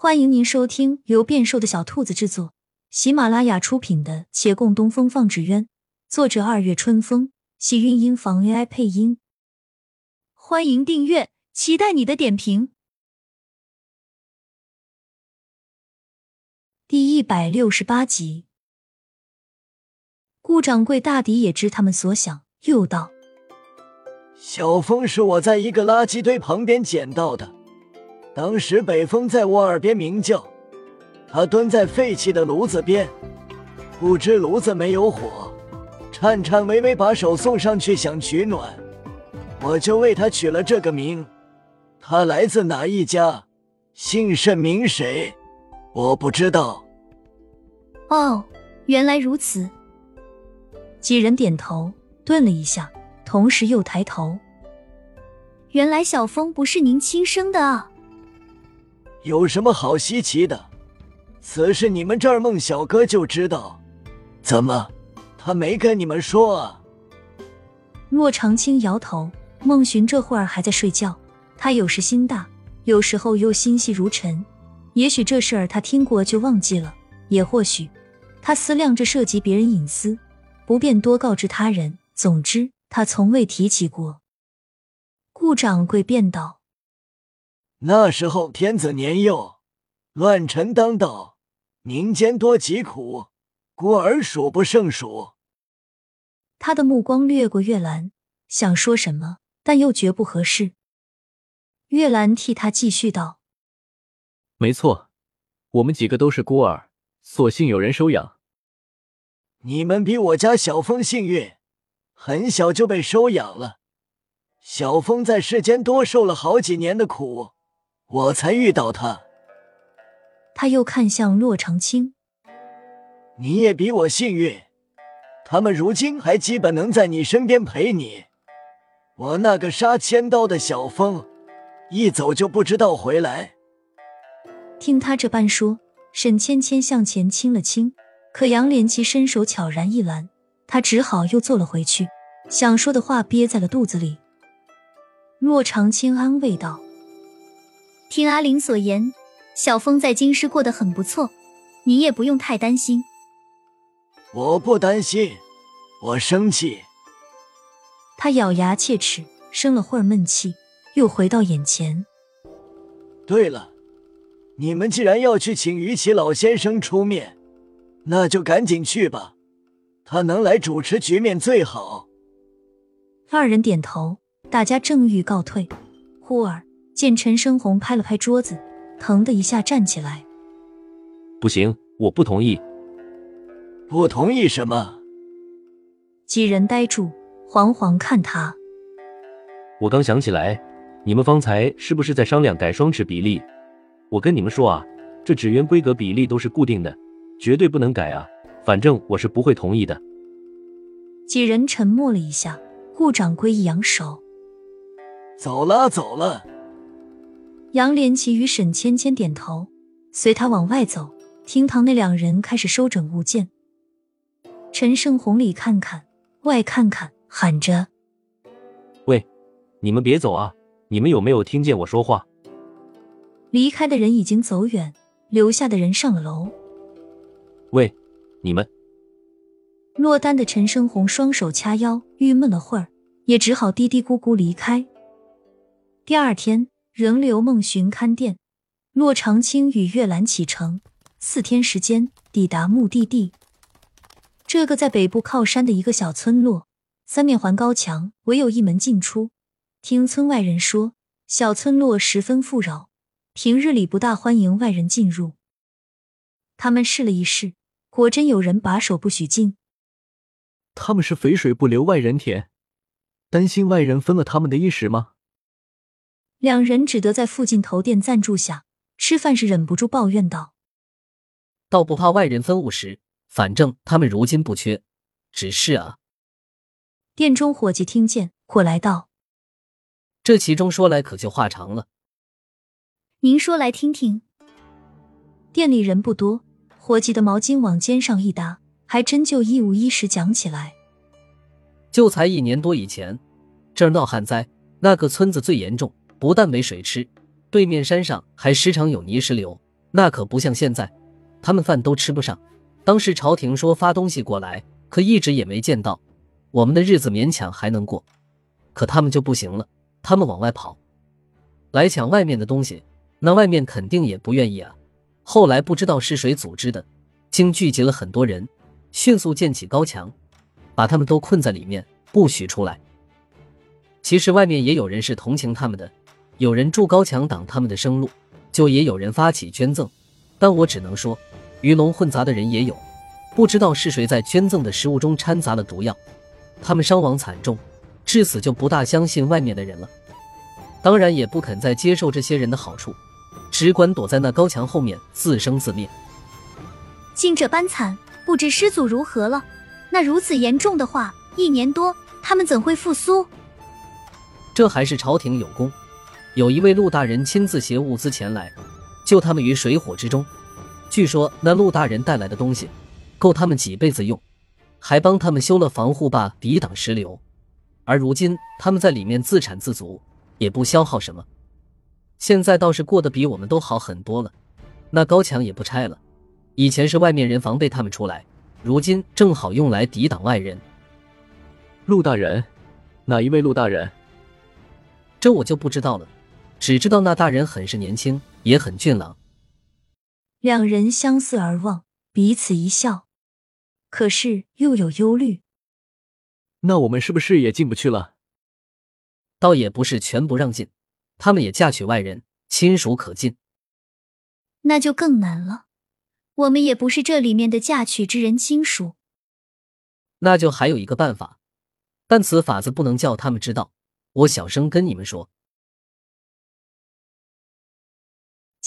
欢迎您收听由变瘦的小兔子制作，喜马拉雅出品的《且共东风放纸鸢》，作者二月春风，喜韵音房 AI 配音。欢迎订阅，期待你的点评。第168集，顾掌柜大抵也知他们所想，又道：小风是我在一个垃圾堆旁边捡到的，当时北风在我耳边鸣叫，他蹲在废弃的炉子边，不知炉子没有火，颤颤巍巍把手送上去想取暖，我就为他取了这个名。他来自哪一家，姓甚名谁，我不知道。哦，原来如此。几人点头，顿了一下，同时又抬头。原来小风不是您亲生的啊。有什么好稀奇的，此事你们这儿孟小哥就知道。怎么，他没跟你们说啊？骆长青摇头，孟寻这会儿还在睡觉，他有时心大，有时候又心细如尘，也许这事儿他听过就忘记了，也或许他思量着涉及别人隐私，不便多告知他人，总之他从未提起过。顾掌柜便道：那时候天子年幼，乱臣当道，民间多疾苦，孤儿数不胜数。他的目光掠过月兰，想说什么，但又绝不合适。月兰替他继续道：没错，我们几个都是孤儿，所幸有人收养。你们比我家小风幸运，很小就被收养了。小风在世间多受了好几年的苦，我才遇到他。他又看向骆长青：你也比我幸运，他们如今还基本能在你身边陪你。我那个杀千刀的小风，一走就不知道回来。听他这般说，沈芊芊向前倾了倾，可杨连奇伸手悄然一拦，他只好又坐了回去，想说的话憋在了肚子里。骆长青安慰道：听阿玲所言，小风在京师过得很不错，你也不用太担心。我不担心，我生气。他咬牙切齿，生了会儿闷气，又回到眼前。对了，你们既然要去请于奇老先生出面，那就赶紧去吧，他能来主持局面最好。二人点头，大家正欲告退，忽而见陈生红拍了拍桌子，疼的一下站起来。不行，我不同意。不同意什么？几人呆住，惶惶看他。我刚想起来，你们方才是不是在商量改双尺比例？我跟你们说啊，这纸鸢规格比例都是固定的，绝对不能改啊，反正我是不会同意的。几人沉默了一下，顾掌柜一扬手：走了走了。杨连奇与沈芊芊点头，随他往外走。厅堂那两人开始收整物件，陈胜红里看看外看看，喊着：喂，你们别走啊，你们有没有听见我说话？离开的人已经走远，留下的人上了楼。喂，你们！落单的陈胜红双手掐腰，郁闷了会儿，也只好嘀嘀咕咕离开。第二天，仍留孟寻看店，骆长青与月兰启程，4天时间抵达目的地。这个在北部靠山的一个小村落，三面环高墙，唯有一门进出。听村外人说，小村落十分富饶，平日里不大欢迎外人进入。他们试了一试，果真有人把守不许进。他们是肥水不流外人田，担心外人分了他们的衣食吗？两人只得在附近头店暂住下，吃饭时忍不住抱怨道：倒不怕外人分物食，反正他们如今不缺，只是啊。店中伙计听见，过来道：这其中说来可就话长了。您说来听听。店里人不多，伙计的毛巾往肩上一搭，还真就一五一十讲起来。就才1年多以前，这儿闹旱灾，那个村子最严重，不但没水吃，对面山上还时常有泥石流，那可不像现在，他们饭都吃不上。当时朝廷说发东西过来，可一直也没见到，我们的日子勉强还能过，可他们就不行了，他们往外跑，来抢外面的东西，那外面肯定也不愿意啊。后来不知道是谁组织的，竟聚集了很多人，迅速建起高墙，把他们都困在里面，不许出来。其实外面也有人是同情他们的，有人筑高墙挡他们的生路，就也有人发起捐赠，但我只能说，鱼龙混杂的人也有，不知道是谁在捐赠的食物中掺杂了毒药，他们伤亡惨重，至此就不大相信外面的人了，当然也不肯再接受这些人的好处，只管躲在那高墙后面自生自灭。竟这般惨，不知师祖如何了？那如此严重的话，一年多他们怎会复苏？这还是朝廷有功，有一位陆大人亲自携物资前来，救他们于水火之中。据说那陆大人带来的东西够他们几辈子用，还帮他们修了防护坝抵挡石流，而如今他们在里面自产自足，也不消耗什么，现在倒是过得比我们都好很多了，那高墙也不拆了，以前是外面人防备他们出来，如今正好用来抵挡外人。陆大人？哪一位陆大人？这我就不知道了，只知道那大人很是年轻，也很俊朗。两人相视而望，彼此一笑，可是又有忧虑。那我们是不是也进不去了？倒也不是全不让进，他们也嫁娶外人，亲属可进。那就更难了，我们也不是这里面的嫁娶之人亲属。那就还有一个办法，但此法子不能叫他们知道，我小声跟你们说。